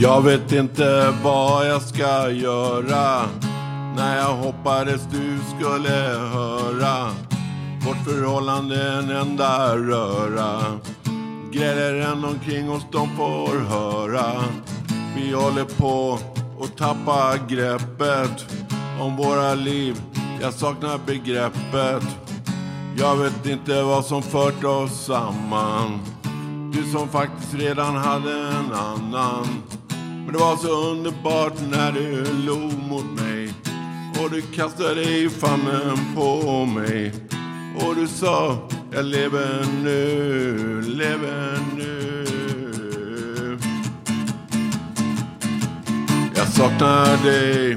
Jag vet inte vad jag ska göra. När jag hoppades du skulle höra vårt förhållande en enda röra. Gräller än omkring oss de får höra. Vi håller på och tappar greppet om våra liv, jag saknar begreppet. Jag vet inte vad som fört oss samman. Du som faktiskt redan hade en annan. Men det var så underbart när du log mot mig. Och du kastade i famnen på mig. Och du sa, jag lever nu, lever nu. Jag saknar dig.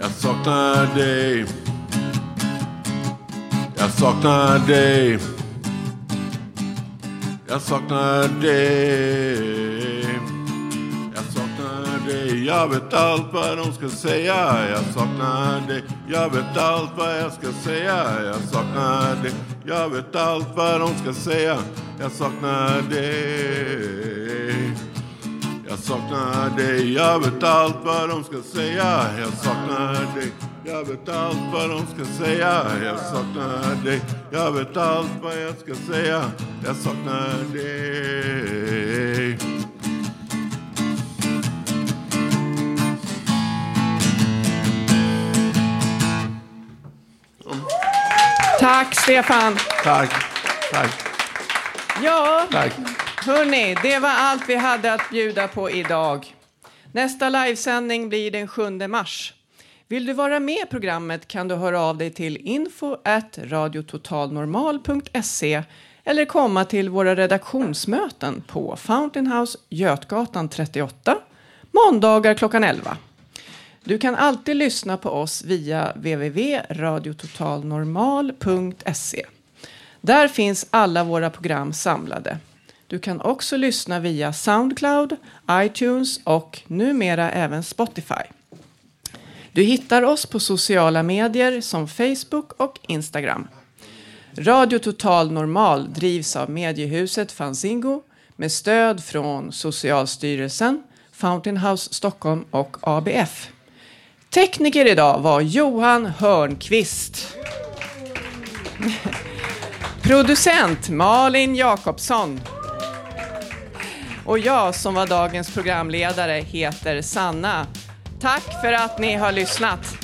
Jag saknar dig. Jag saknar dig. Jag saknar dig. Jag vet allt vad de ska säga. Jag saknar dig. Jag vet allt vad jag ska säga. Jag saknar dig. Jag vet allt vad de ska säga. Jag saknar dig. Jag saknar dig, jag vet allt vad de ska säga. Jag saknar dig, jag vet allt vad de ska säga. Jag saknar dig, jag vet allt vad jag ska säga. Jag saknar dig. Tack Stefan. Tack. Tack. Ja. Tack. Hörrni, det var allt vi hade att bjuda på idag. Nästa livesändning blir den sjunde mars. Vill du vara med i programmet kan du höra av dig till info at radiototalnormal punkt se eller komma till våra redaktionsmöten på Fountain House Götgatan trettioåtta, måndagar klockan elva. Du kan alltid lyssna på oss via w w w punkt radiototalnormal punkt se. Där finns alla våra program samlade. Du kan också lyssna via Soundcloud, iTunes och numera även Spotify. Du hittar oss på sociala medier som Facebook och Instagram. Radio Total Normal drivs av mediehuset Fanzingo med stöd från Socialstyrelsen, Fountain House Stockholm och A B F. Tekniker idag var Johan Hörnqvist. Producent Malin Jakobsson. Och jag som var dagens programledare heter Sanna. Tack för att ni har lyssnat.